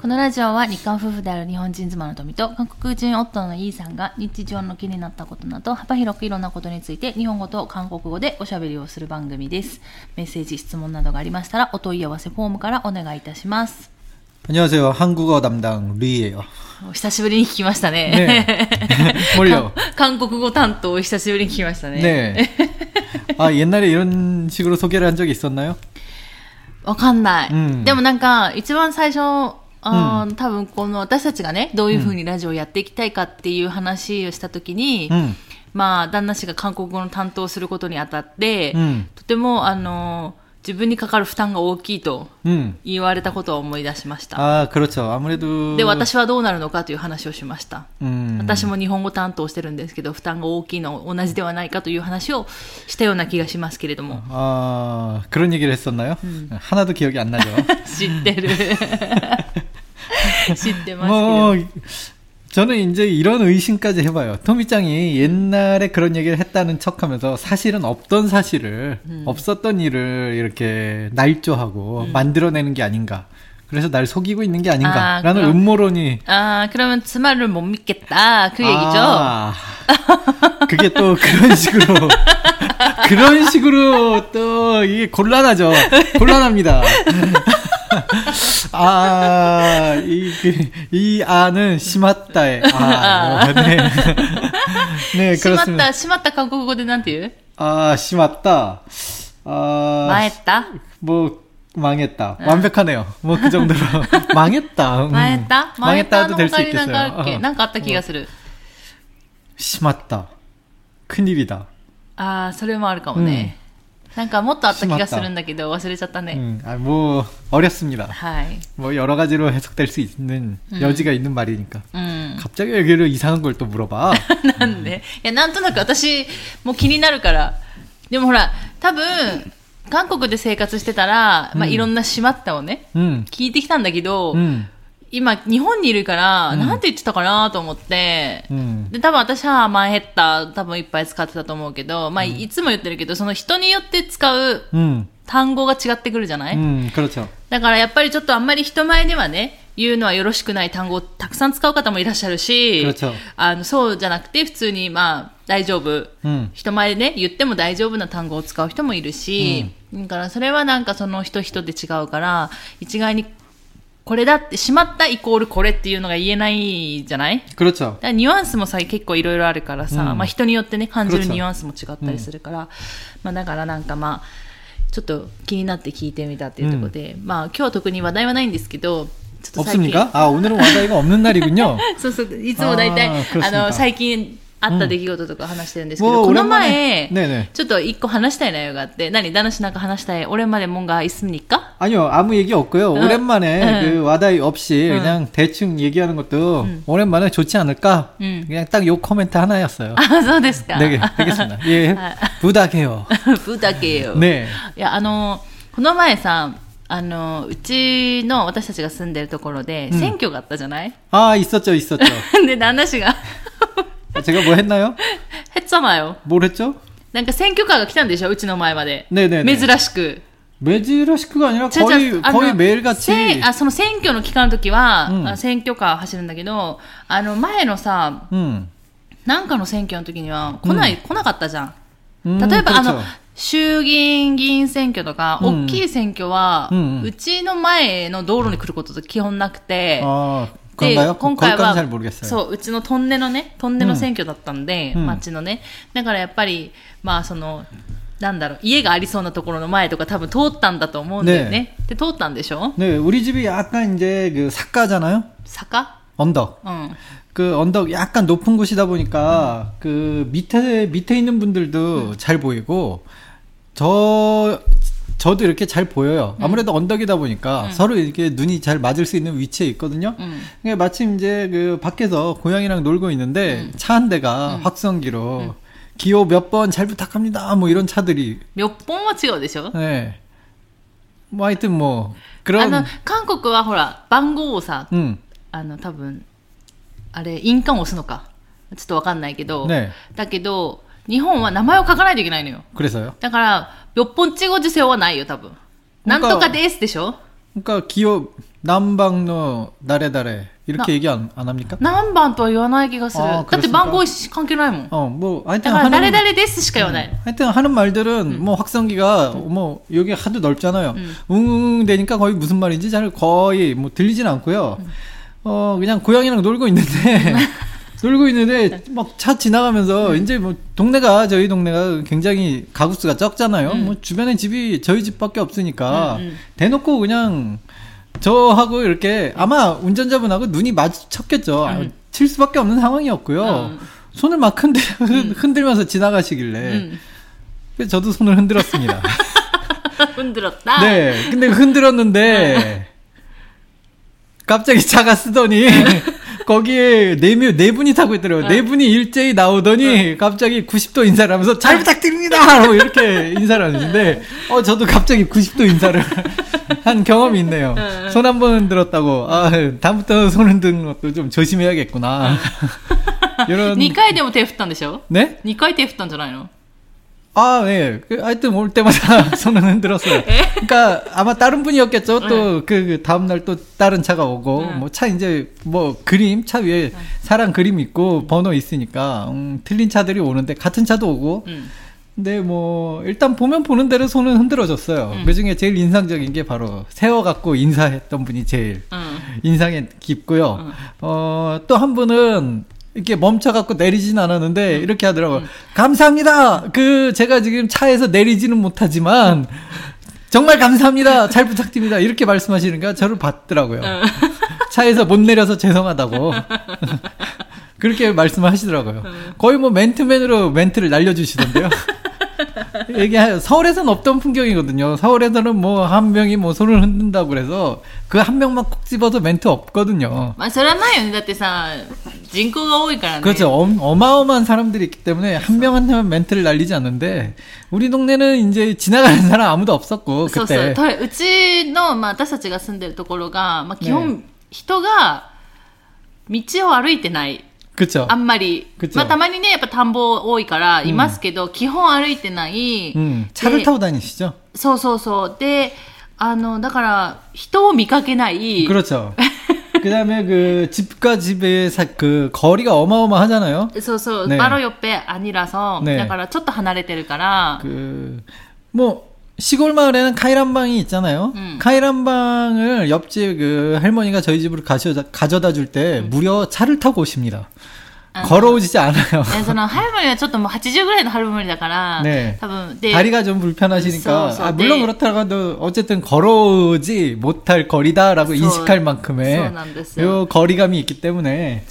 このラジオは日韓夫婦である日本人妻の富と韓国人夫のイーさんが日常の気になったことなど幅広くいろんなことについて日本語と韓国語でおしゃべりをする番組です。メッセージ、質問などがありましたらお問い合わせフォームからお願いいたします。こんにちは、韓国語担当リーよ。久しぶりに聞きました ね。韓国語担当久しぶりに聞きましたね。ねあ、옛날에 이런 식으로 소개를 한 적이 있었나요? わかんない。でもなんか一番最初多分この私たちがねどういう風にラジオをやっていきたいかっていう話をした時に、まあ旦那氏が韓国語の担当することにあたって、とても自分にかかる負担が大きいと言われたことを思い出しました。ああ、그렇죠。아무래도で私はどうなるのかという話をしました。私も日本語担当してるんですけど負担が大きいの同じではないかという話をしたような気がしますけれども。ああ、그런 얘기를 했었나요？하나도 기억이 안 나죠。知ってる。知ってますけど。もう저는 이제 이런 의심까지 해봐요. 토미짱이 옛날에 그런 얘기를 했다는 척하면서 사실은 없던 사실을 없었던 일을 이렇게 날조하고 만들어내는 게 아닌가. 그래서 날 속이고 있는 게 아닌가라는 음모론이. 아, 그러면 주말을 못 믿겠다 그 얘기죠. 아, 그게 또 그런 식으로 그런 식으로 또 이게 곤란하죠. 곤란합니다. 아, 이 아는 심았다의 아, 네. 네, 그렇습니다. 심았다 한국어로 뭐라고? 아, 심았다. 아, 망했다. 뭐 망했다. 완벽하네요. 뭐 그 정도로 망했다. 망했다. 망했다도 될 수 있겠어요. 뭔가 있었던 기가 する. 심았다. 큰일이다. 아, それもあるかもね. なんかもっとあった気がするんだけど忘れちゃったね。あ、もう어렵습니다。はい。もう여러가지로해석될수있는여지가있는말이니까。갑자기여기를이상한걸또물어봐。なんで？いやなんとなく私も気になるから。でもほら多分韓国で生活してたら、まあいろんなしまったをね、聞いてきたんだけど。今日本にいるからなんて言ってたかなと思って、で多分私は前ヘッダー多分いっぱい使ってたと思うけど、まあいつも言ってるけどその人によって使う単語が違ってくるじゃない？だからやっぱりちょっとあんまり人前ではね言うのはよろしくない単語をたくさん使う方もいらっしゃるし、そうじゃなくて普通にまあ大丈夫、人前でね言っても大丈夫な単語を使う人もいるし、だからそれはなんかその人で違うから一概にこれだってしまったイコールこれっていうのが言えないじゃない？だからニュアンスもさ結構いろいろあるからさ、まあ人によってね感じるニュアンスも違ったりするから、まあだからなんかまあちょっと気になって聞いてみたっていうところで、まあ今日は特に話題はないんですけど、ちょっと最近あ、오늘은話題が없는 날이군요。そうそういつもだいたい最近あった出来事とか話してるんですけど、この前、ちょっと一個話したい内容があって、何、旦那氏なんか話したい、俺まで뭔가 있습니까？ 아니요、아무얘기없고요。오랜만에 그話題없이 그냥 대충얘기하는 것도 오랜만에 좋지 않을까？ 그냥 딱 요 코멘트 하나였어요。あ、そうですか。네、알겠습니다。예、부탁해요。부탁해요。ね。いや、この前さ、うちの私たちが住んでるところで選挙があったじゃない？あ、있었죠、있었죠。で、旦那氏が제가 뭐 했나요? 했잖아요. 뭘 했죠? 뭔가 선거가 来たんでしょ? 우리 집 앞에. 네네. 珍しく. 珍しく가 아니라 거의 매일같이. 아, 그 선거의 기간 때는 선거가 走るんだけど, 前の さ, 뭔가의 선거의 時には 来なかったじゃん. 例えば 衆議院議員選挙とか、大きい選挙は、うちの前の道路に来ることって基本なくて。ああ。で今回はそううちのトンネのねトンネの選挙だったんで、町のねだからやっぱりまあそのなんだろう家がありそうなところの前とか多分通ったんだと思うんだよね。で通ったんでしょ？ね、우리집이 약간 이제 그坂じゃない？坂？언덕。그 언덕 약간 높은 곳이다 보니까 그 밑에 있는 분들도 잘 보이고 저도 이렇게 잘 보여요. 아무래도 언덕이다 보니까 서로 이렇게 눈이 잘 맞을 수 있는 위치에 있거든요. 그러니까 마침 이제 그 밖에서 고양이랑 놀고 있는데 차 한 대가 확성기로 기호 몇 번 잘 부탁합니다. 뭐 이런 차들이 몇 번은 違うでしょ? 네. 뭐 하여튼 뭐 그런 한국은 ほら 번호를 さ, 多分 あれ 印鑑 押すのか? ちょっとわかんないけど だけど日本は名前を書かないといけないのよ。だから、よっぽんちごじせよはないよ、多分。なんとかですでしょ？なんか、気を、何番の誰々이렇게 얘기 안 합니까? 何番とは言わない気がする. 아, だって番号関係ないもん. 뭐 하여튼 하는 誰々ですしか言わない. 하여튼 하는 말들은 뭐 확성기가 뭐 여기 하도 넓잖아요. 웅웅 되니까 거의 무슨 말인지 잘 거의 뭐 들리진 않고요. 그냥 고양이랑 놀고 있는데 막 차 지나가면서 이제 뭐 동네가 저희 동네가 굉장히 가구수가 적잖아요. 뭐 주변에 집이 저희 집밖에 없으니까 대놓고 그냥 저하고 이렇게 아마 운전자분하고 눈이 마주쳤겠죠. 칠 수밖에 없는 상황이었고요. 손을 막 흔들면서 지나가시길래 그래서 저도 손을 흔들었습니다. 흔들었다? 네. 근데 흔들었는데 갑자기 차가 쓰더니 거기에 네 분이 타고 있더라고요. 네 분이 일제히 나오더니 갑자기 90도 인사를 하면서 잘 부탁드립니다! 하고 이렇게 인사를 하는데 저도 갑자기 90도 인사를 한 경험이 있네요. 손 한 번 흔들었다고. 아, 다음부터 손 흔드는 것도 좀 조심해야겠구나. 이런. 2回でも 手振ったんでしょ? 手振ったんでしょ? 네? 2回 手振ったんじゃないの? 아, 네. 하여튼 올 때마다 손을 흔들었어요. 그러니까 아마 다른 분이었겠죠. 또 그 다음 날 또 다른 차가 오고 뭐 차 이제 뭐 그림 차 위에 사람 그림 있고 번호 있으니까 틀린 차들이 오는데 같은 차도 오고. 근데 뭐 일단 보면 보는 대로 손은 흔들어졌어요. 그중에 제일 인상적인 게 바로 세워갖고 인사했던 분이 제일 인상에 깊고요. 또 한 분은 이렇게 멈춰갖고 내리진 않았는데 이렇게 하더라고요. 감사합니다. 제가 지금 차에서 내리지는 못하지만 정말 감사합니다. 잘 부탁드립니다. 이렇게 말씀하시는가 저를 봤더라고요. 차에서 못 내려서 죄송하다고. 그렇게 말씀하시더라고요. 거의 뭐 멘트맨으로 멘트를 날려주시던데요. 이게 서울에서는 없던 풍경이거든요. 서울에서는 뭐 한 명이 뭐 손을 흔든다고 그래서 그 한 명만 콕 집어도 멘트 없거든요. 아, 그건ないよね. だってさ人口が多いからね. 그렇죠. 어마어마한 사람들이 있기 때문에 한 명 한 명 멘트를 날리지 않는데 우리 동네는 이제 지나가는 사람 아무도 없었고 그때. そうそう。うちのまあ私たちが住んでるところがまあ基本人が道を歩いてない。 그쵸。あんまりまあたまにねやっぱ田んぼ多いからいますけど基本歩いてない。차를타고다니시죠。そうそうそう。であのだから人を見かけない。그렇죠。그다음에 그 집과 집의 그 거리가 어마어마하잖아요。そうそう。バロ옆에 아니라서だからちょっと離れてるから그 뭐 시골 마을에는 카이란방이 있잖아요. 카이란방을 옆집 그 할머니가 저희 집으로 가져다 줄 때 무려 차를 타고 오십니다. 걸어오지 않아요. 그래서 할머니가 조금 80ぐらいの 할머니だから 네. 다리가 좀 불편하시니까 아, 물론 그렇다가도 어쨌든 걸어오지 못할 거리다라고 인식할 만큼의 요 거리감이 있기 때문에.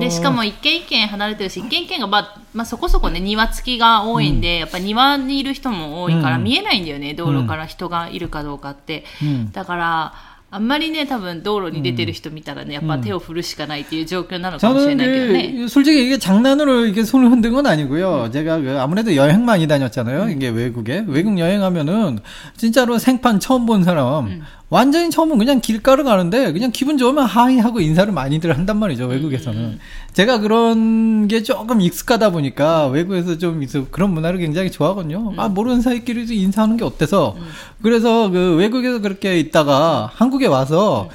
でしかも一軒一軒離れてるし一軒一軒がまあそこそこね庭付きが多いんでやっぱ庭にいる人も多いから見えないんだよね道路から人がいるかどうかってだから あんまりね多分道路に出てる人見たらねやっぱ手を振るしかないっていう状況なのかもしれないけどね. 저는 솔직히 이게 장난으로 이게 손을 흔든 건 아니고요. 제가 아무래도 여행 많이 다녔잖아요. 이게 외국 여행하면은 진짜로 생판 처음 본 사람 완전히 처음은 그냥 길가로 가는데 그냥 기분 좋으면 하이 하고 인사를 많이들 한단 말이죠. 외국에서는. 제가 그런 게 조금 익숙하다 보니까 외국에서 좀 그런 문화를 굉장히 좋아하거든요. 아 모르는 사이끼리 인사하는 게 어때서. 그래서 그 외국에서 그렇게 있다가 한국에 와서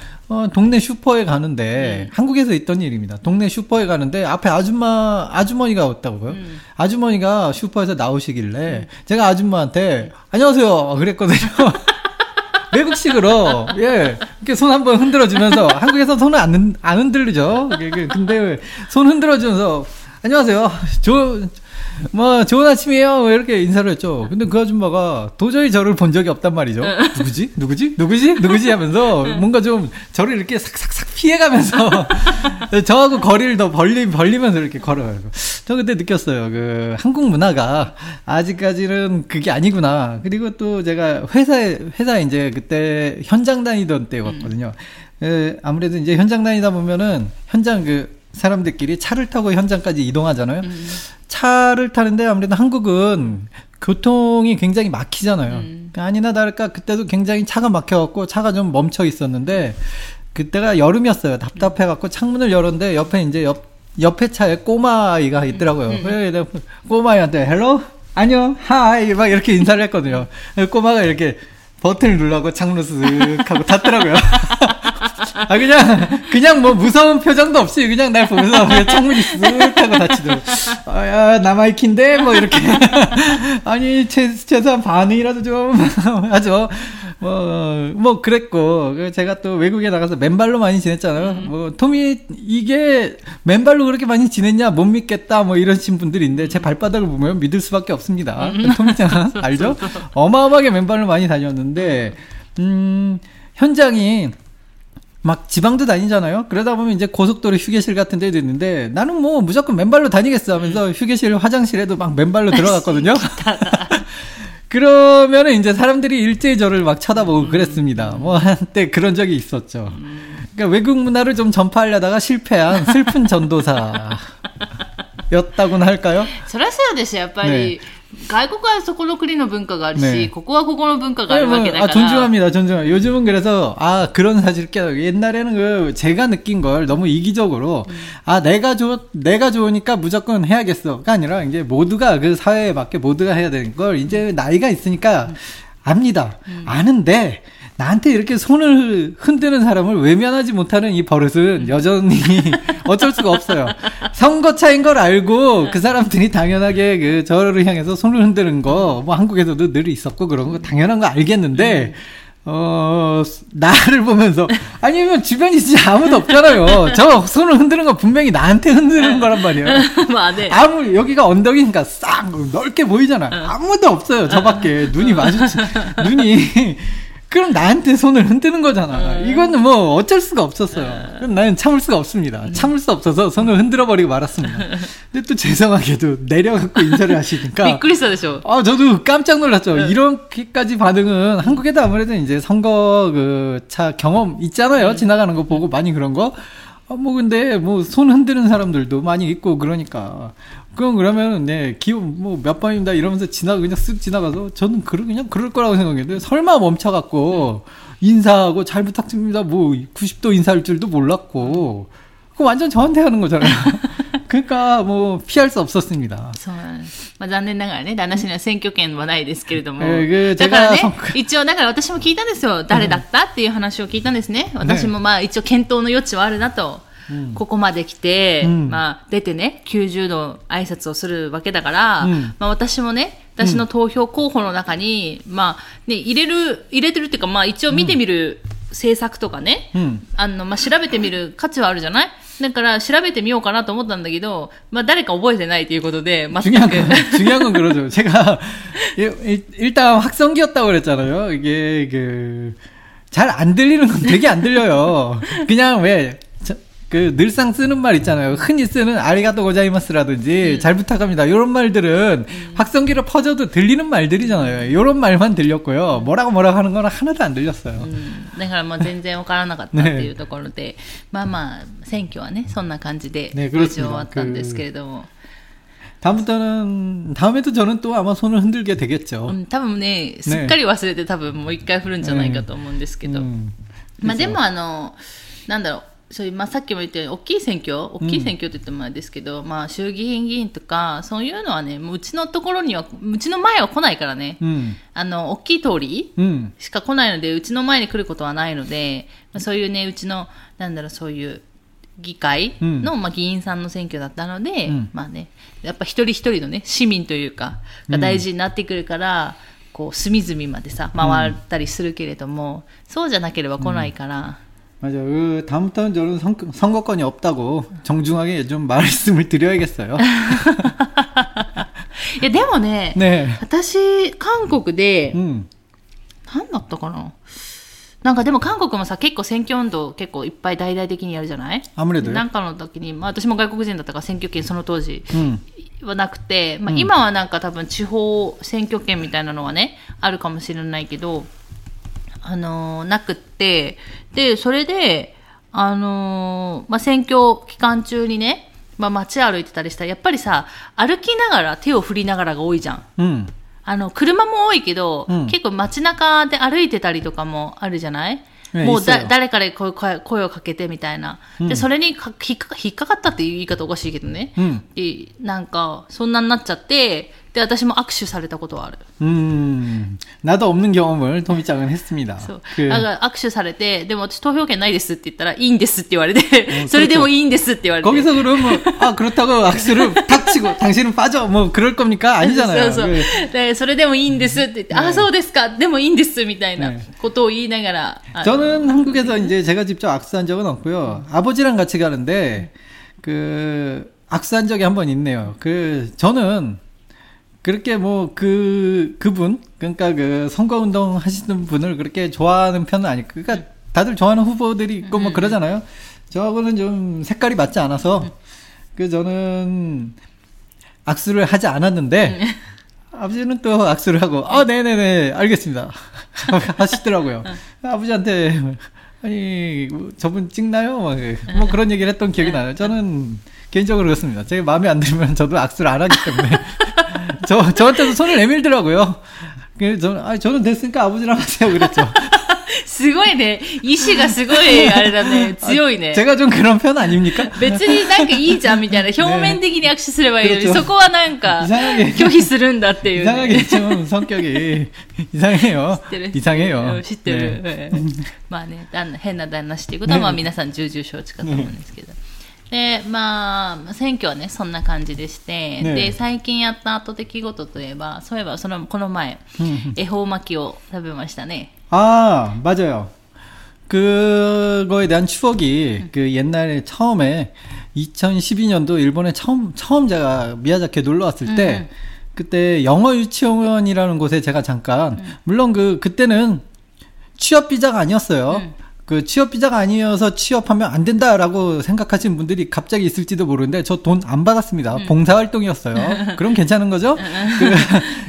동네 슈퍼에 가는데 한국에서 있던 일입니다. 동네 슈퍼에 가는데 앞에 아주머니가 왔다고요. 아주머니가 슈퍼에서 나오시길래 제가 아줌마한테 안녕하세요 그랬거든요. 외국식으로, 예, 이렇게 손 한번 흔들어주면서, 한국에서 손은 안 흔들리죠? 근데 손 흔들어주면서, 안녕하세요. 좋은 아침이에요. 이렇게 인사를 했죠. 근데 그 아줌마가 도저히 저를 본 적이 없단 말이죠. 누구지? 하면서 뭔가 좀 저를 이렇게 싹싹싹 피해가면서 저하고 거리를 더 벌리면서 이렇게 걸어가요. 저 그때 느꼈어요. 그 한국 문화가 아직까지는 그게 아니구나. 그리고 또 제가 회사에 이제 그때 현장 다니던 때였거든요. 아무래도 이제 현장 다니다 보면은 현장 사람들끼리 차를 타고 현장까지 이동하잖아요. 차를 타는데 아무래도 한국은 교통이 굉장히 막히잖아요. 아니나 다를까 그때도 굉장히 차가 막혀갖고 차가 좀 멈춰 있었는데 그때가 여름이었어요. 답답해갖고 창문을 열었는데 옆에 이제 옆에 차에 꼬마아이가 있더라고요. 꼬마아이한테 헬로 안녕 하이 막 이렇게 인사를 했거든요. 꼬마가 이렇게 버튼을 누르라고 창문을 쓱 하고 탔더라고요. 아, 그냥 뭐 무서운 표정도 없이 그냥 날 보면서 창문이 쓱 하고 닫히더라고요. 아, 야, 남아이킨데? 뭐 이렇게. 아니, 최소한 반응이라도 좀 하죠. 뭐 그랬고, 제가 또 외국에 나가서 맨발로 많이 지냈잖아요. 뭐 톰이 이게 맨발로 그렇게 많이 지냈냐 못 믿겠다 뭐 이러신 분들인데 제 발바닥을 보면 믿을 수밖에 없습니다. 톰이잖아, 알죠? 어마어마하게 맨발로 많이 다녔는데 현장이 막 지방도 다니잖아요. 그러다 보면 이제 고속도로 휴게실 같은 데도 있는데 나는 뭐 무조건 맨발로 다니겠어 하면서 휴게실 화장실에도 막 맨발로 들어갔거든요. 그러면은 이제 사람들이 일제히 저를 막 쳐다보고 그랬습니다. 뭐 한때 그런 적이 있었죠. 그러니까 외국 문화를 좀 전파하려다가 실패한 슬픈 전도사였다고나 할까요? そりゃそうですよやっぱり 外国はそこの国の文化があるし、ね、ここはここの文化があるわけだから。 존중합니다, 존중합니다. 요즘은 그래서, 아, 그런 사실 깨달아요. 옛날에는 제가 느낀 걸 너무 이기적으로, 아, 내가 좋으니까 무조건 해야겠어가 아니라, 이제 모두가 그 사회에 맞게 모두가 해야 되는 걸, 이제 나이가 있으니까 압니다. 아는데, 나한테 이렇게 손을 흔드는 사람을 외면하지 못하는 이 버릇은 여전히 어쩔 수가 없어요. 선거차인 걸 알고 그 사람들이 당연하게 그 저를 향해서 손을 흔드는 거, 뭐 한국에서도 늘 있었고 그런 거 당연한 거 알겠는데, 나를 보면서, 아니면 주변이 진짜 아무도 없잖아요. 저 손을 흔드는 거 분명히 나한테 흔드는 거란 말이에요. 여기가 언덕이니까 싹 넓게 보이잖아. 아무도 없어요. 저밖에. 눈이 마주치, 눈이. 그럼 나한테 손을 흔드는 거잖아. 이건 뭐 어쩔 수가 없었어요. 그럼 나는 참을 수가 없습니다. 참을 수 없어서 손을 흔들어버리고 말았습니다. 근데 또 죄송하게도 내려갖고 인사를 하시니까. 아, 저도 깜짝 놀랐죠. 이렇게까지 반응은 한국에도 아무래도 이제 선거 그 차 경험 있잖아요. 지나가는 거 보고 많이 그런 거. 아, 뭐 근데 뭐 손 흔드는 사람들도 많이 있고 그러니까. 그러면, 네, 기분, 뭐, 몇 번입니다, 이러면서 그냥 쓱 지나가서, 저는 그냥 그럴 거라고 생각했는데, 설마 멈춰갖고, 인사하고, 잘 부탁드립니다, 뭐, 90도 인사할 줄도 몰랐고, 그거 완전 저한테 하는 거잖아요. 그러니까, 뭐, 피할 수 없었습니다. 残念ながらね、7種の選挙権はないですけれども。だからね、一応、私も聞いたんですよ。誰だったっていう話を聞いたんですね。私もまあ、一応検討の余地はあるなと。 ここまで来て、まあ、出てね、90度挨拶をするわけだから、まあ、私もね、私の投票候補の中に、まあ、ね、入れてるっていうか、まあ、一応見てみる政策とかね、まあ、調べてみる価値はあるじゃない?だから、調べてみようかなと思ったんだけど、まあ、誰か覚えてないということで、まあ、중요한 건 그러죠. 제가, 일단 확성기였다고 그랬잖아요. 이게, 잘 안 들리는 건 되게 안 들려요. 그냥 왜, 늘상 쓰는 말 있잖아요. 흔히 쓰는 아리가또 고자이마스라든지 잘 부탁합니다. 이런 말들은 확성기로 퍼져도 들리는 말들이잖아요. 이런 말만 들렸고요. 뭐라고 하는 건 하나도 안 들렸어요. 그러니까 뭐 전혀 わからなかったっていうところで まあ 選挙はねそんな感じで 終わったんですけれども 다음에도 저는 또 아마 손을 흔들게 되겠죠. 多分ねすっかり忘れて多分もう一回振るんじゃないかと思うんですけど まあでもそういう、まあ、さっきも言ったように大きい選挙って言ってもあれですけど、まあ、衆議院議員とかそういうのはね、もううちのところにはうちの前は来ないからね、大きい通りしか来ないので、うちの前に来ることはないので、まあ、そういうね、うちのそういう議会の、まあ、議員さんの選挙だったので、まあね、やっぱ一人一人のね、市民というかが大事になってくるから、こう隅々までさ回ったりするけれども、そうじゃなければ来ないから。맞아요. 다음부터는 저는 선거권이 없다고 정중하게 좀 말씀을 드려야겠어요. いやでもね、私韓国で、なんかでも韓国もさ結構選挙運動結構いっぱい大々的にやるじゃない？あむれどよ。なんかの時に、まあ、私も外国人だったから選挙権その当時はなくて、まあ今はなんか多分地方選挙権みたいなのはねあるかもしれないけど なくって、で、それで、まあ、選挙期間中にね、まあ、街歩いてたりしたら、やっぱりさ、歩きながら、手を振りながらが多いじゃん。車も多いけど、結構街中で歩いてたりとかもあるじゃない?もう誰から声をかけてみたいな、うん、でそれに引っかかったっていう言い方おかしいけどね、うん、なんかそんなになっちゃってで私も握手されたことはある。나도 없는 경험을 도미짱은 했습니다。そう。だから握手されて、でも私投票権ないですって言ったらいいんですって言われて、それでもいいんですって言われて。거기서그러면 그렇다고 악수를 탁치고 당신은 빠져 뭐 그럴 겁니까 아니잖아요。そうそう。でそれでもいいんですって言って、あそうですかでもいいんですみたいなことを言いながら。저는 한국에서 이제 제가 직접 악수한 적은 없고요。아버지랑 같이 가는데 악수한 적이 한 번 있네요。저는 그렇게 뭐 그분 그러니까 선거운동 하시는 분을 그렇게 좋아하는 편은 아니고 그러니까 다들 좋아하는 후보들이 있고 뭐 그러잖아요. 저하고는 좀 색깔이 맞지 않아서 저는 악수를 하지 않았는데 아버지는 또 악수를 하고 네네네 알겠습니다 하시더라고요. 아버지한테 아니 저분 찍나요? 뭐 그런 얘기를 했던 기억이 나요. 저는 개인적으로 그렇습니다. 제 마음에 안 들면 저도 악수를 안 하기 때문에 저한테도 손을 내밀더라고요. 그래서 저는 됐으니까 아버지랑 하세요 그랬죠. すごいね。意志がすごいあれだね。強いね。 제가 좀 그런 편 아닙니까? 別になんかいいじゃんみたいな。表面的に握手すればいいのに、そこはなんか拒否するんだっていう。 이상하게 좀 성격이 이상해요. 知ってる。まあね、変な旦那していくことはまあ皆さん重々承知かと思うんですけど。で、まあ、選挙はね、そんな感じでして、ね、で、最近やった後出来事といえば、そういえば、この前、恵方巻きを食べましたね。ああ、맞아요。그거에대한추억이、그 옛날에 처음에、2012년도 일본에 처음 제가 미야자키에 놀러 왔을 때、그때 영어 유치원이라는 곳에 제가 잠깐、물론 그때는 취업 비자가 아니었어요。취업 비자가 아니어서 취업하면 안 된다라고 생각하신 분들이 갑자기 있을지도 모르는데 저 돈 안 받았습니다. 봉사활동이었어요. 그럼 괜찮은 거죠?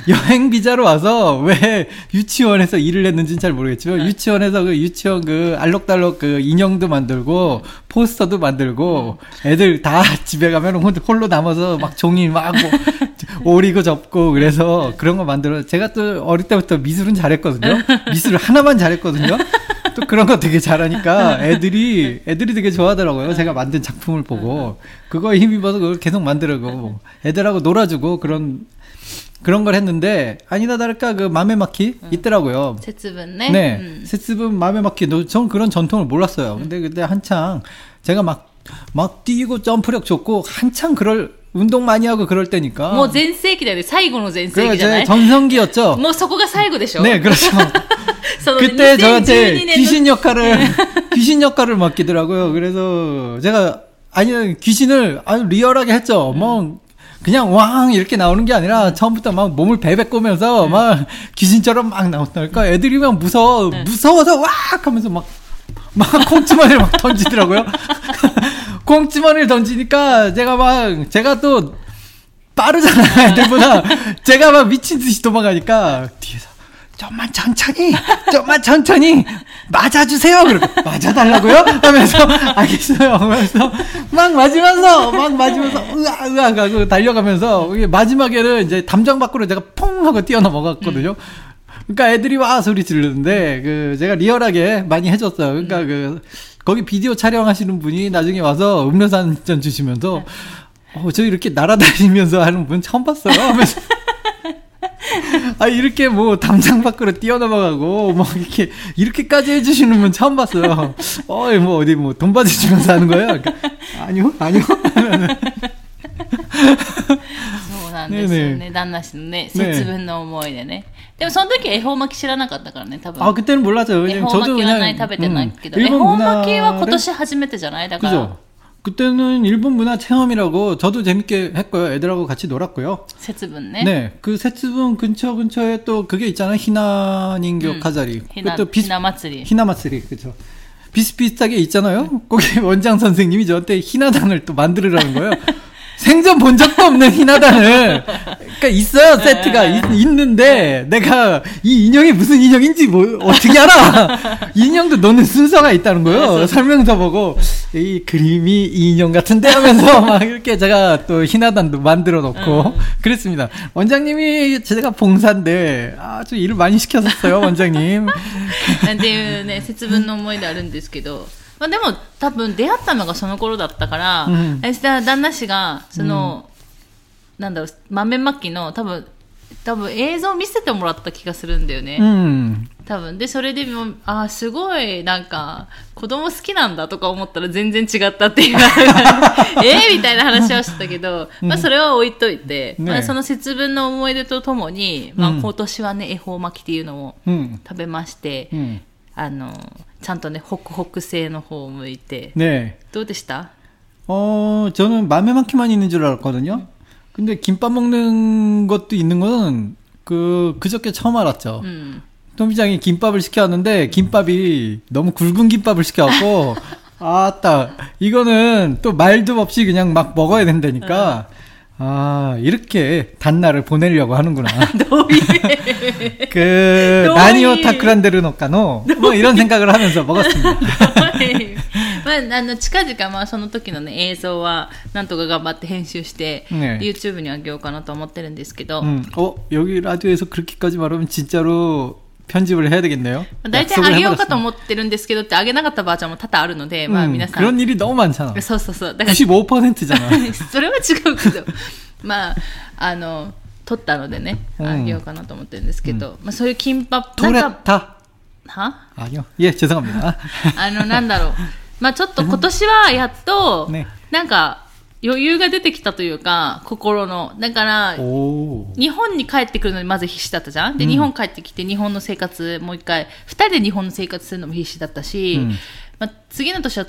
여행 비자로 와서 왜 유치원에서 일을 했는지는 잘 모르겠지만 유치원에서 유치원 알록달록 인형도 만들고 포스터도 만들고 애들 다 집에 가면 홀로 남아서 막 종이 막 오리고 접고 그래서 그런 거 만들어 제가 또 어릴 때부터 미술은 잘했거든요. 미술을 하나만 잘했거든요. 또 그런 거 되게 잘하니까 애들이 되게 좋아하더라고요. 제가 만든 작품을 보고 그거에 힘입어서 그걸 계속 만들고 애들하고 놀아주고 그런 걸 했는데 아니나 다를까 마메마키 있더라고요. 세츠분 네. 네, 세츠분 마메마키. 전 그런 전통을 몰랐어요. 근데 그때 한창 제가 막 뛰고 점프력 좋고 한창 운동 많이 하고 그럴 때니까. 뭐 전성기다. 최고의 전성기잖아요. 전성기였죠. 뭐 저거가 최고죠. 네, 그렇죠. 그때 저한테 귀신 역할을 맡기더라고요. 그래서 제가 귀신을 아주 리얼하게 했죠. 뭐 그냥 왕 이렇게 나오는 게 아니라 처음부터 막 몸을 베베 꼬면서 막 귀신처럼 막 나오니까 애들이 막 무서워서 와 하면서 막 콩주머니를 막 던지더라고요. 콩주머니를 던지니까 제가 또 빠르잖아요. 애들보다 제가 막 미친 듯이 도망가니까 뒤에서 좀만 천천히 맞아주세요. 그러고 맞아달라고요? 하면서 알겠어요. 하면서 막 맞으면서 으아 하고 달려가면서 마지막에는 이제 담장 밖으로 제가 퐁 하고 뛰어넘어갔거든요. 그러니까 애들이 와 소리 지르는데 제가 리얼하게 많이 해줬어요. 그러니까 거기 비디오 촬영하시는 분이 나중에 와서 음료수 한 잔 주시면서 저 이렇게 날아다니면서 하는 분 처음 봤어요. 하면서 이렇게 담장 밖으로 뛰어넘어가고, 이렇게까지 해주시는 분 처음 봤어요. 어디 돈 받으시면서 하는 거예요? 그러니까, 아니요. そうなんですよね。旦那氏のね。そうですね。でもその時恵方巻き知らなかったからね、多分。あ、그때는몰랐죠。恵方巻きは食べてないけど、恵方巻きは今年初めてじゃない？だから。 그때는 일본 문화 체험이라고 저도 재밌게 했고요. 애들하고 같이 놀았고요. 세츠분네. 네, 그 세츠분 근처에 또 그게 있잖아요. 히나닌교 카자리. 히나마츠리 그렇죠. 비슷비슷하게 있잖아요. 거기 원장 선생님이 저한테 히나단을 또 만들으라는 거예요. 생전 본 적도 없는 히나단을. 그러니까 있어요. 세트가 있는데 내가 이 인형이 무슨 인형인지 어떻게 알아? 인형도 넣는 순서가 있다는 거예요. 설명서 보고. 이 그림이 인형 같은데 하면서 막 이렇게 제가 또 희나단도 만들어 놓고 그랬습니다. 원장님이 제가 봉사인데 아주 일을 많이 시켰었어요, 원장님. なんていうね、節分の思い出あるんですけど、まあでも多分出会ったのがその頃だったから、旦那氏がそのなんだろう、豆まきの多分映像見せてもらった気がするんだよね。多分でそれでもあすごいなんか子供好きなんだとか思ったら全然違ったっていうみたいな話はしてたけど、まあ、それは置いといて、ねまあ、その節分の思い出とともに、まあ、今年はね恵方巻きっていうのを食べまして、ちゃんとねホクホク製の方を向いて、ね、どうでした？저는 마매만키만 있는 줄 알았거든요. 근데 김밥 먹는 것도 있는 건 그저께 처음 알았죠. 토미장이 김밥을 시켜왔는데 김밥이 너무 굵은 김밥을 시켜갖고 아따 이거는 또 말도 없이 그냥 막 먹어야 된다니까 아 이렇게 단날을 보내려고 하는구나. 그 나니오 타쿠란데르 노카노 뭐 이런 생각을 하면서 먹었습니다. まあ、近々、その時のね、映像はなんとか頑張って編集して、 YouTube に上げようかなと思ってるんですけど。 여기 라디오에서 그렇게까지 말하면 진짜로 편집을 해야 되겠네요. 大体上げようかと思ってるんですけどって上げなかったバージョンも多々あるので、 まあ皆さん。 그런 일이 너무 많잖아. そうそうそう。95%잖아. それは違うけど。まあ、撮ったのでね、上げようかなと思ってるんですけど、まあそういう金箔とか。は？あ、いや、죄송합니다。なんだろう。 まあちょっと今年はやっとなんか余裕が出てきたというか心の、だから日本に帰ってくるのにまず必死だったじゃん。で日本帰ってきて日本の生活もう一回2人で日本の生活するのも必死だったし、いろいろもうやっ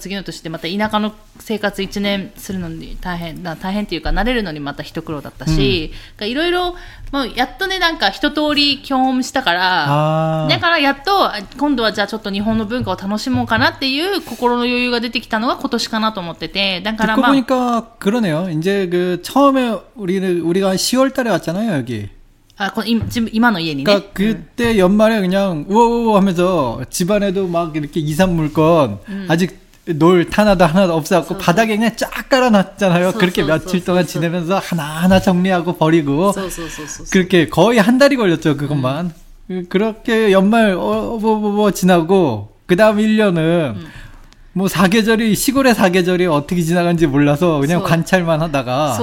とねなんか一通り경험したから、だからやっと今度はじゃあちょっと日本の文化を楽しもうかなっていう心の余裕が出てきたのが今年かなと思ってて、だからまあ てここにか、그러네요. 우리가 10월 달에 왔잖아요, 여기. 아, 지금 이만호 예니네. 그러니까 그때 연말에 그냥 우와우와 하면서 집안에도 막 이렇게 이산물건 아직 놀 탄화도 하나도 없어갖고 바닥에 그냥 쫙 깔아놨잖아요. 그렇게 며칠 동안 지내면서 하나하나 정리하고 버리고 그렇게 거의 한 달이 걸렸죠, 그것만. 그렇게 연말 지나고 그 다음 1년은 뭐 사계절이 시골의 사계절이 어떻게 지나간지 몰라서 그냥 관찰만 하다가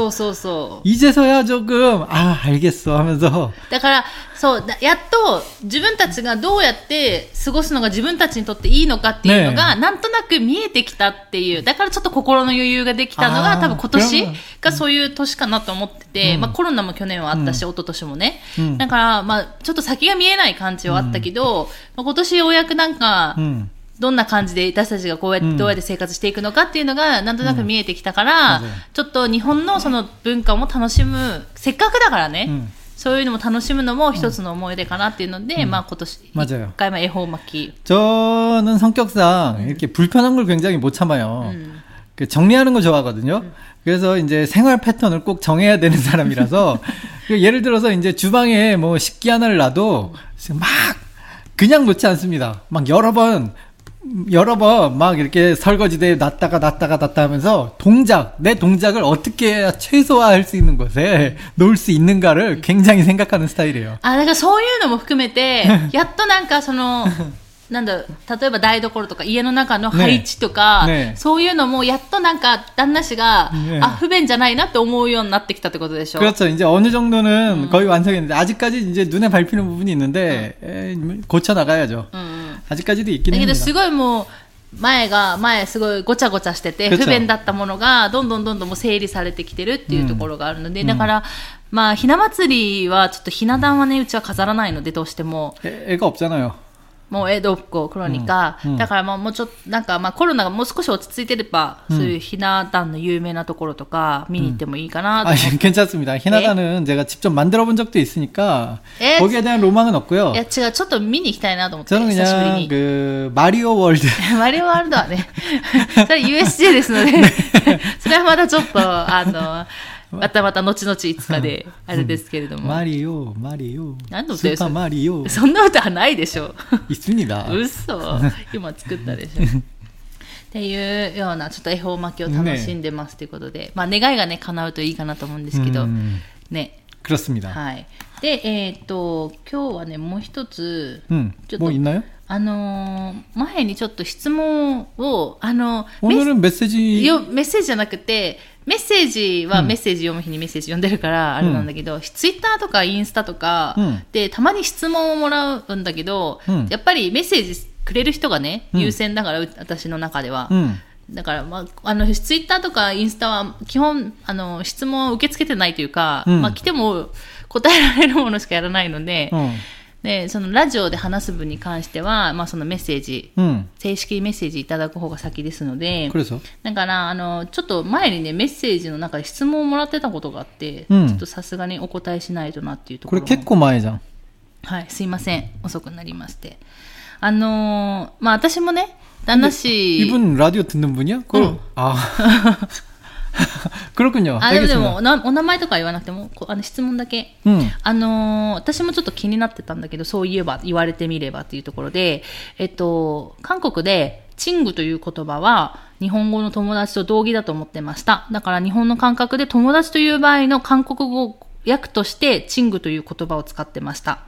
이제서야 조금 아 알겠어 하면서 そう、やっと自分たちがどうやって過ごすのが自分たちにとっていいのかっていうのがなんとなく見えてきたっていう、だからちょっと心の余裕ができたのが多分今年がそういう年かなと思って、まあコロナも去年はあったし一昨年もね、だからまあちょっと先が見えない感じはあったけど、今年ようやくなんか どんな感じで私たちがこうやってどうやって生活していくのかっていうのがなんとなく見えてきたから、ちょっと日本のその文化も楽しむ、せっかくだからね、そういうのも楽しむのも一つの思い出かなっていうので、まあ今年 저는 성격상 이렇게 불편한 걸 굉장히 못 참아요. 정리하는 거 좋아하거든요. 그래서 이제 생활 패턴을 꼭 정해야 되는 사람이라서 예를 들어서 이제 주방에 뭐 식기 하나를 놔도 막 그냥 놓지 않습니다. 막 여러 번 막 이렇게 설거지대에 놨다가 하면서 내 동작을 어떻게 해야 최소화할 수 있는 곳에 놓을 수 있는가를 굉장히 생각하는 스타일이에요. 아, 그러니까 そういうのも含めて、やっとなんかその、なんだろう、例えば台所とか家の中の配置とか、そういうのもやっとなんか旦那氏が、あ、不便じゃないなって思うようになってきたってことでしょ。 그렇죠. 이제 어느 정도는 거의 완성했는데, 아직까지 이제 눈에 밟히는 부분이 있는데, 고쳐나가야죠. 아직까지도 있긴 합니다. だけどすごいもう前が前すごいごちゃごちゃしてて、不便だったものがどんどんどんどんもう整理されてきてるっていうところがあるので、だからまあひな祭りはちょっとひな壇はね、うちは飾らないのでどうしても。 もう江戸っ子、그러니까だからもうちょっとなんかまあコロナがもう少し落ち着いてれば、そういうひな壇の有名なところとか見に行ってもいいかなと思って。괜찮습니다。ひな壇은 제가 직접 만들어 본 적도 있으니까 거기에 대한 로망은 없고요. いや違う、ちょっと見に行きたいなと思って。 저는 그냥 그 마리오 월드. 마리오 월드는 それUSJ ですので、それはまだちょっとまた後々いつかであれですけれども。マリオ、スーパーマリオ。そんな歌はないでしょ。いつにだ。嘘。今作ったでしょ。っていうようなちょっと恵方巻きを楽しんでますということで、ねまあ、願いが、ね、叶うといいかなと思うんですけど、ね、그렇습니다。はい。で、今日はねもう一つ、ちょっともういないよ。前にちょっと質問をメッセージじゃなくてメッセージはメッセージ読む日にメッセージ読んでるからあれなんだけど、ツイッターとかインスタとか、でたまに質問をもらうんだけど、やっぱりメッセージくれる人がね優先だから、私の中では、だから、まあ、ツイッターとかインスタは基本質問を受け付けてないというか、まあ、来ても答えられるものしかやらないので、でそのラジオで話す分に関しては、まあ、そのメッセージ、正式にメッセージいただく方が先ですので、だからちょっと前にねメッセージの中で質問をもらってたことがあって、ちょっとさすがにお答えしないとなっていうところ。これ結構前じゃん。はい、すいません、遅くなりまして。まあ私もね旦那氏。이분ラジオ듣는 분이야？あ。でもお名前とか言わなくても質問だけ、私もちょっと気になってたんだけど、そういえば言われてみればというところで、韓国でチングという言葉は日本語の友達と同義だと思ってました。だから日本の感覚で友達という場合の韓国語訳としてチングという言葉を使ってました。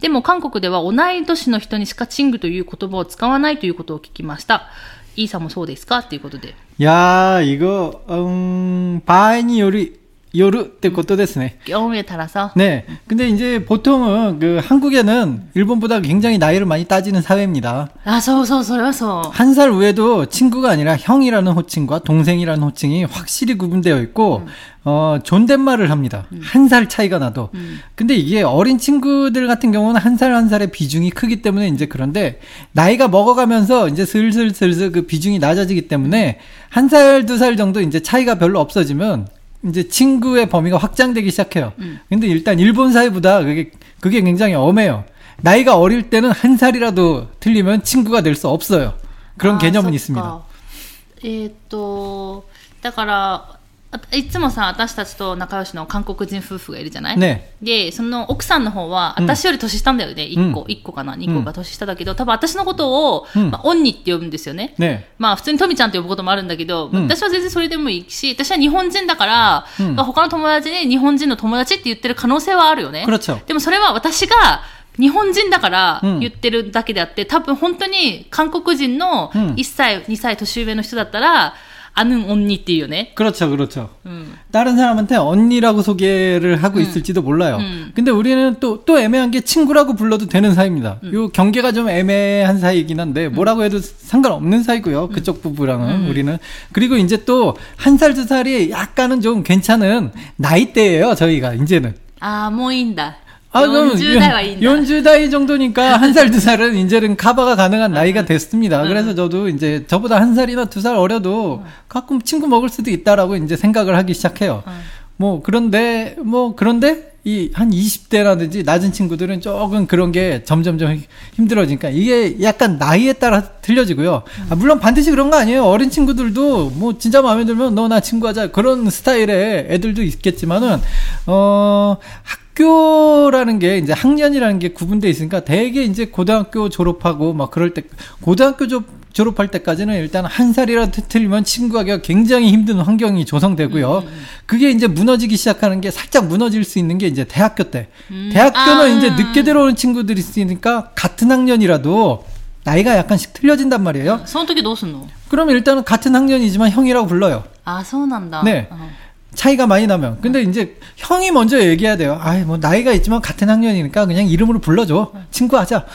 でも韓国では同い年の人にしかチングという言葉を使わないということを聞きました。イーさんもそうですかということで。いやー、場合によるってことですね。경우에따라서。ね。근데이제보통은한국에는일본보다굉장히나이를많이따지는사회입니다。あ、そうそう、それはそう。한살위에도친구가아니라형이라는호칭과동생이라는호칭이확실히구분되어있고、존댓말을 합니다. 한 살 차이가 나도. 근데 이게 어린 친구들 같은 경우는 한 살 한 살의 비중이 크기 때문에 이제 그런데 나이가 먹어가면서 이제 슬슬 그 비중이 낮아지기 때문에 한 살, 두 살 정도 이제 차이가 별로 없어지면 이제 친구의 범위가 확장되기 시작해요. 근데 일단 일본 사회보다 그게 굉장히 엄해요. 나이가 어릴 때는 한 살이라도 틀리면 친구가 될 수 없어요. 그런 개념은 있습니다. だからいつもさ、私たちと仲良しの韓国人夫婦がいるじゃない、ね、で、その奥さんの方は、私より年下んだよね。1個かな、2個が年下だけど、多分私のことを、まあ、オンニって呼ぶんですよね。ね、まあ、普通にトミちゃんって呼ぶこともあるんだけど、私は全然それでもいいし、私は日本人だから、まあ、他の友達に日本人の友達って言ってる可能性はあるよね。でもそれは私が、日本人だから言ってるだけであって、多分本当に韓国人の1歳、2歳年上の人だったら、아는언니っていうよね。그렇죠. 다른 사람한테 언니라고 소개를 하고 있을지도 몰라요. 근데 우리는 또 애매한 게 친구라고 불러도 되는 사이입니다. 요 경계가 좀 애매한 사이이긴 한데 뭐라고 해도 상관없는 사이고요. 그쪽 부부랑은 우리는. 그리고 이제 또 한 살, 두 살이 약간은 좀 괜찮은 나이대예요. 저희가 이제는. 아, 뭐인다. 그럼 40대 정도니까 한 살, 두 살은 이제는 커버가 가능한 나이가 됐습니다. 그래서 저도 이제 저보다 한 살이나 두 살 어려도 가끔 친구 먹을 수도 있다라고 이제 생각을 하기 시작해요. 그런데 이 한 20대라든지 낮은 친구들은 조금 그런 게 점점 힘들어지니까 이게 약간 나이에 따라 틀려지고요. 물론 반드시 그런 거 아니에요. 어린 친구들도 뭐 진짜 마음에 들면 너 나 친구하자 그런 스타일의 애들도 있겠지만은 학교라는 게 이제 학년이라는 게 구분돼 있으니까 되게 이제 고등학교 졸업하고 막 그럴 때 고등학교 졸업할 때까지는 일단 한 살이라도 틀리면 친구하기가 굉장히 힘든 환경이 조성되고요. 그게 이제 무너지기 시작하는 게 살짝 무너질 수 있는 게 이제 대학교 때. 대학교는 이제 늦게 들어오는 친구들이 있으니까 같은 학년이라도 나이가 약간씩 틀려진단 말이에요. 그럼 일단은 같은 학년이지만 형이라고 불러요. 아, 서운한다. 네. 차이가 많이 나면. 근데 이제 형이 먼저 얘기해야 돼요. 아이, 뭐 나이가 있지만 같은 학년이니까 그냥 이름으로 불러줘. 친구하자.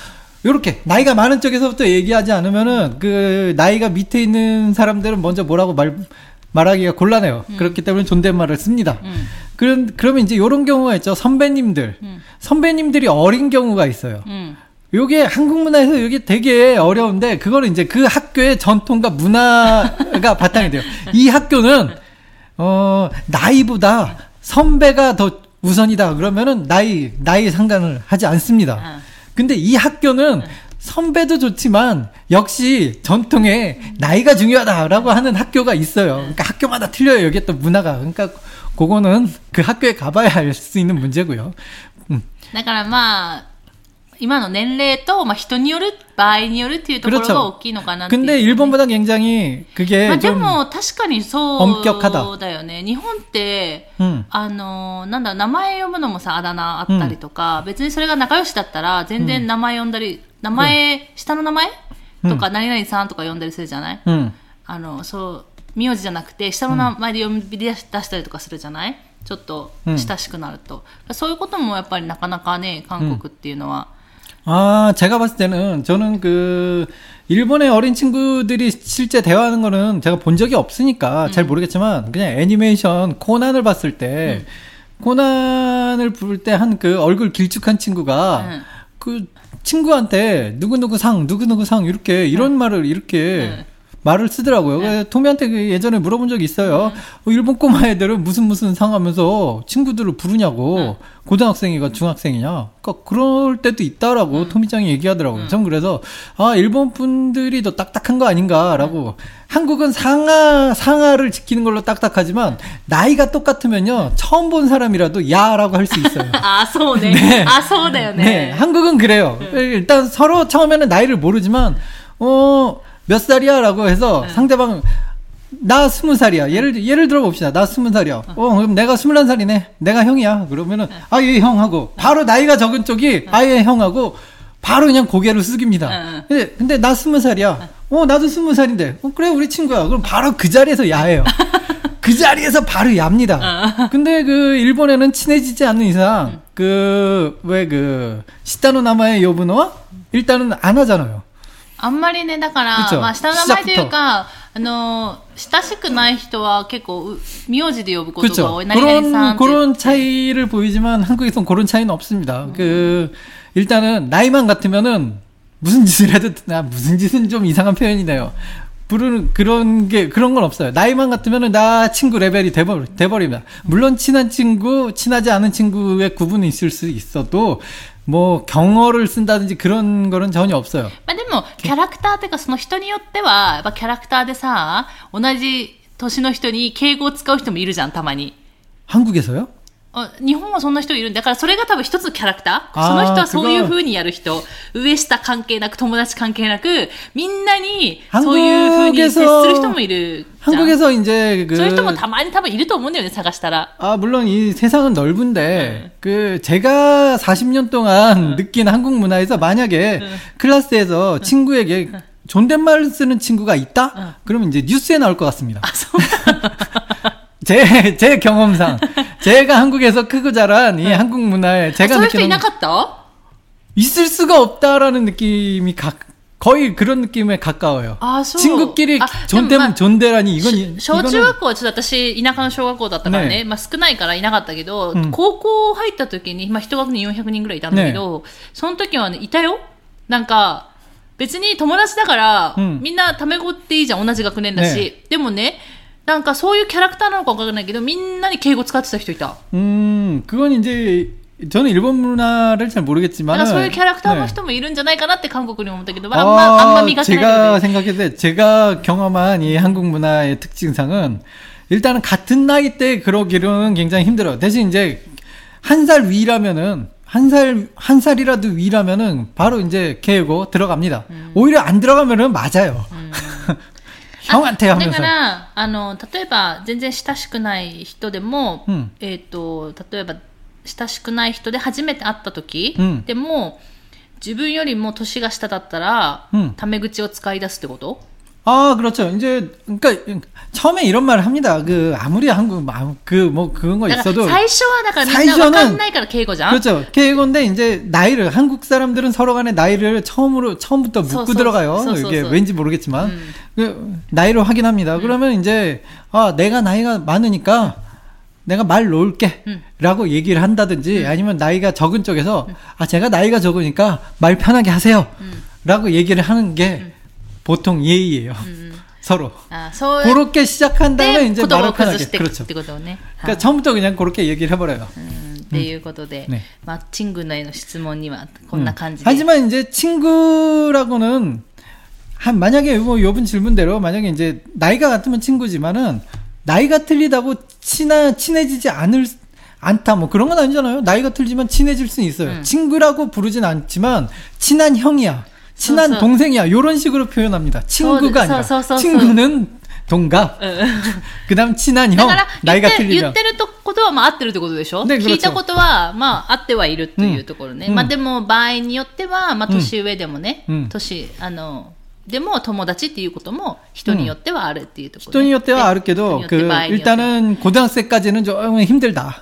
요렇게 나이가 많은 쪽에서부터 얘기하지 않으면은 그 나이가 밑에 있는 사람들은 먼저 뭐라고 말하기가 곤란해요. 그렇기 때문에 존댓말을 씁니다. 그러면 이제 요런 경우가 있죠. 선배님들. 선배님들이 어린 경우가 있어요. 요게 한국 문화에서 요게 되게 어려운데 그거는 이제 그 학교의 전통과 문화가 바탕이 돼요. 이 학교는 나이보다 선배가 더 우선이다. 그러면은 나이 상관을 하지 않습니다. 근데 이 학교는 선배도 좋지만 역시 전통에 나이가 중요하다라고 하는 학교가 있어요. 그러니까 학교마다 틀려요. 여기 또 문화가. 그러니까 그거는 그 학교에 가봐야 알 수 있는 문제고요. 그러니까 今の年齢と、まあ、人による場合によるっていうところが大きいのかなっていう、ね。근데일본보다 굉장히 그게、まあ、でも確かにそうだよね。日本って、うん、なんだ名前読むのもさあだ名あったりとか、うん、別にそれが仲良しだったら全然名前読んだり、うん、名前下の名前、うん、とか何々さんとか呼んだりするじゃない。うん、そう名字じゃなくて下の名前で呼び出したりとかするじゃない。ちょっと親しくなると、うん、そういうこともやっぱりなかなかね韓国っていうのは。うん아, 제가 봤을 때는 저는 그 일본의 어린 친구들이 실제 대화하는 거는 제가 본 적이 없으니까 잘 모르겠지만 그냥 애니메이션 코난을 봤을 때 코난을 부를 때 한 그 얼굴 길쭉한 친구가 그 친구한테 누구누구상 누구누구상 이렇게 이런 말을 이렇게 말을 쓰더라고요. 토미한테 그 예전에 물어본 적이 있어요. 일본 꼬마 애들은 무슨 무슨 상 하면서 친구들을 부르냐고 고등학생이가 중학생이냐. 그러니까 그럴 때도 있다라고 토미짱이 얘기하더라고요. 전 그래서 아 일본 분들이 더 딱딱한 거 아닌가라고. 한국은 상하를 지키는 걸로 딱딱하지만 나이가 똑같으면요 처음 본 사람이라도 야라고 할 수 있어요. 아, 소네. 네. 아, 소네요. 네. 네. 한국은 그래요. 일단 서로 처음에는 나이를 모르지만 몇 살이야? 라고 해서 상대방, 나 20살이야. 예를 들어 봅시다. 나 20살이야. 그럼 내가 21살이네. 내가 형이야. 그러면은, 아, 예, 형 하고, 바로 나이가 적은 쪽이, 아, 예, 형 하고, 바로 그냥 고개를 숙입니다. 근데 나 20살이야. 나도 20살인데. 그래, 우리 친구야. 그럼 바로 그 자리에서 야해요. 그 자리에서 바로 야입니다. 근데 그, 일본에는 친해지지 않는 이상, 시타노 나마의 요부노와 일단은 안 하잖아요.あんまりね、だから、まあ、下の名前というか、親しくない人は結構、名字で呼ぶことが多い。何々さん。그런 차이를 보이지만, 한국에선 그런 차이는 없습니다. 일단은, 나이만 같으면은, 무슨 짓을 해도, 무슨 짓은 좀 이상한 표현이네요. 그런 건 없어요. 나이만 같으면은, 나 친구 레벨이 돼버립니다. 물론, 친한 친구, 친하지 않은 친구의 구분이 있을 수 있어도,뭐 경어를 쓴다든지 그런 거는 전혀 없어요. 근데 캐릭터ってか その人によっては、キャラクターでさ、同じ年の人に敬語を使う人もいるじゃん、たまに。韓国에서요?日本はそんな人いるんだから、それが多分一つのキャラクター。その人はそういう風にやる人。上下関係なく、友達関係なく、みんなにそういう風に接する人もいる。韓国에서이제そういう人もたまに多分いると思うんだよね、探したら。あ、물론이세상은넓은데 제가40년 동안 느낀 한국 문화에서만약에 클래스에서 친구에게 존댓말 쓰는 친구가 있다? 그러면 이제 뉴스에 나올 것 같습니다. 아, 소 제 경험상 제가 한국에서 크고 자란 이 한국 문화에 제가 느끼는 있을 수가 없다라는 느낌이 거의 그런 느낌에 가까워요. 아, 친구끼리 존대라니 이건 小中学校はちょっと私田舎の小学校だったからね. まあ少ないからいなかったけど、高校入った時にまあ一学年400人ぐらいいたんだけど、その時はねいたよ。なんか別に友達だから、みんなタメ語っていいじゃん同じ学年だし。でもね。なんかそういうキャラクターなのかわからないけど、みんなに敬語使ってた人いた。그건이제저는일본문화를잘모르겠지만そういうキャラクターの人もいるんじゃないかなって韓国に思ったけど、あんま磨けないので。제가생각했을때제가경험한이한국문화의특징상은일단은같은나이때그러기로는굉장히힘들어요대신이제한살위라면은한 살이라도 위라면은바로이제敬고들어갑니다오히려안들어가면은맞아요だから例えば全然親しくない人でも、例えば親しくない人で初めて会った時、でも自分よりも年が下だったら、タメ口を使い出すってこと?아, 그렇죠. 이제, 그러니까 처음에 이런 말을 합니다. 아무리 한국 그런 거 있어도 사이쇼는 그렇죠. 케이고인데 이제 나이를 한국 사람들은 서로 간에 나이를 처음부터 묻고 들어가요. 이게 왠지 모르겠지만 나이를 확인합니다. 그러면 이제 아, 내가 나이가 많으니까 내가 말 놓을게 라고 얘기를 한다든지 아니면 나이가 적은 쪽에서 아, 제가 나이가 적으니까 말 편하게 하세요. 라고 얘기를 하는 게 보통예의예요 서로 그렇게시작한다음에이제말을편하게그렇죠그러니까처음부터그냥그렇게얘기를해버려요っていうことで、まあ친구의質問にはこんな感じで。하지만이제친구라고는한만약에뭐요분질문대로만약에이제나이가같으면친구지만은나이가틀리다고친해지지않을 안타 뭐 그런 건 아니잖아요. 나이가 들지만 친해질 수는 있어요. 친구라고 부르진 않지만 친한 형이야, 친한 동생이야 이런 식으로 표현합니다. 친구가 아니라 친구는 동갑. 그다음 친한 형. 나이가 틀리면. 言ってるところはまああってはいるというところね。まあでも場合によってはまあ年上でもね、年上でもあるっていうところ。人によってはあるけど、まあ言ったら五段節かじるんじゃあ、힘들다。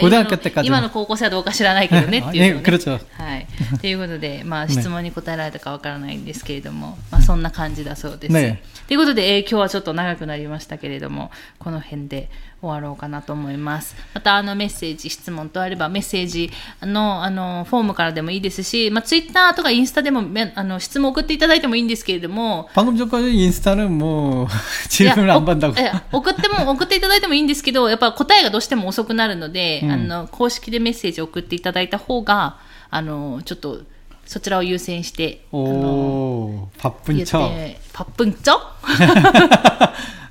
五段節かじるんじゃあ、まあここまでおかしらないけどねっていうところ。はい。っていうことでまあ質問に答えられたかわからないんですけれども、まあそんな感じだそうです。ということで今日はちょっと長くなりましたけれども、この辺で終わろうかなと思います。 またあのメッセージ質問とあればメッセージのフォームからでもいいですし、まツイッターとかインスタでも質問送っていただいてもいいんですけれども、방금전까지インスタ는もう自分안본다고送っても送っていただいてもいいんですけど、やっぱ答えがどうしても遅くなるので公式でメッセージ送っていただいた方がちょっとそちらを優先してパップンチョ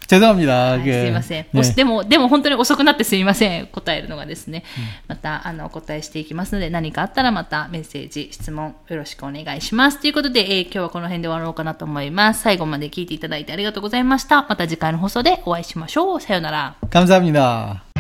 죄송합니다. 네, すいません。もしでも本当に遅くなってすいません。答えるのがですね。またお答えしていきますので、何かあったらまたメッセージ、質問よろしくお願いします。ということで今日はこの辺で終わろうかなと思います。最後まで聞いていただいてありがとうございました。また次回の放送でお会いしましょう。さよなら。감사합니다。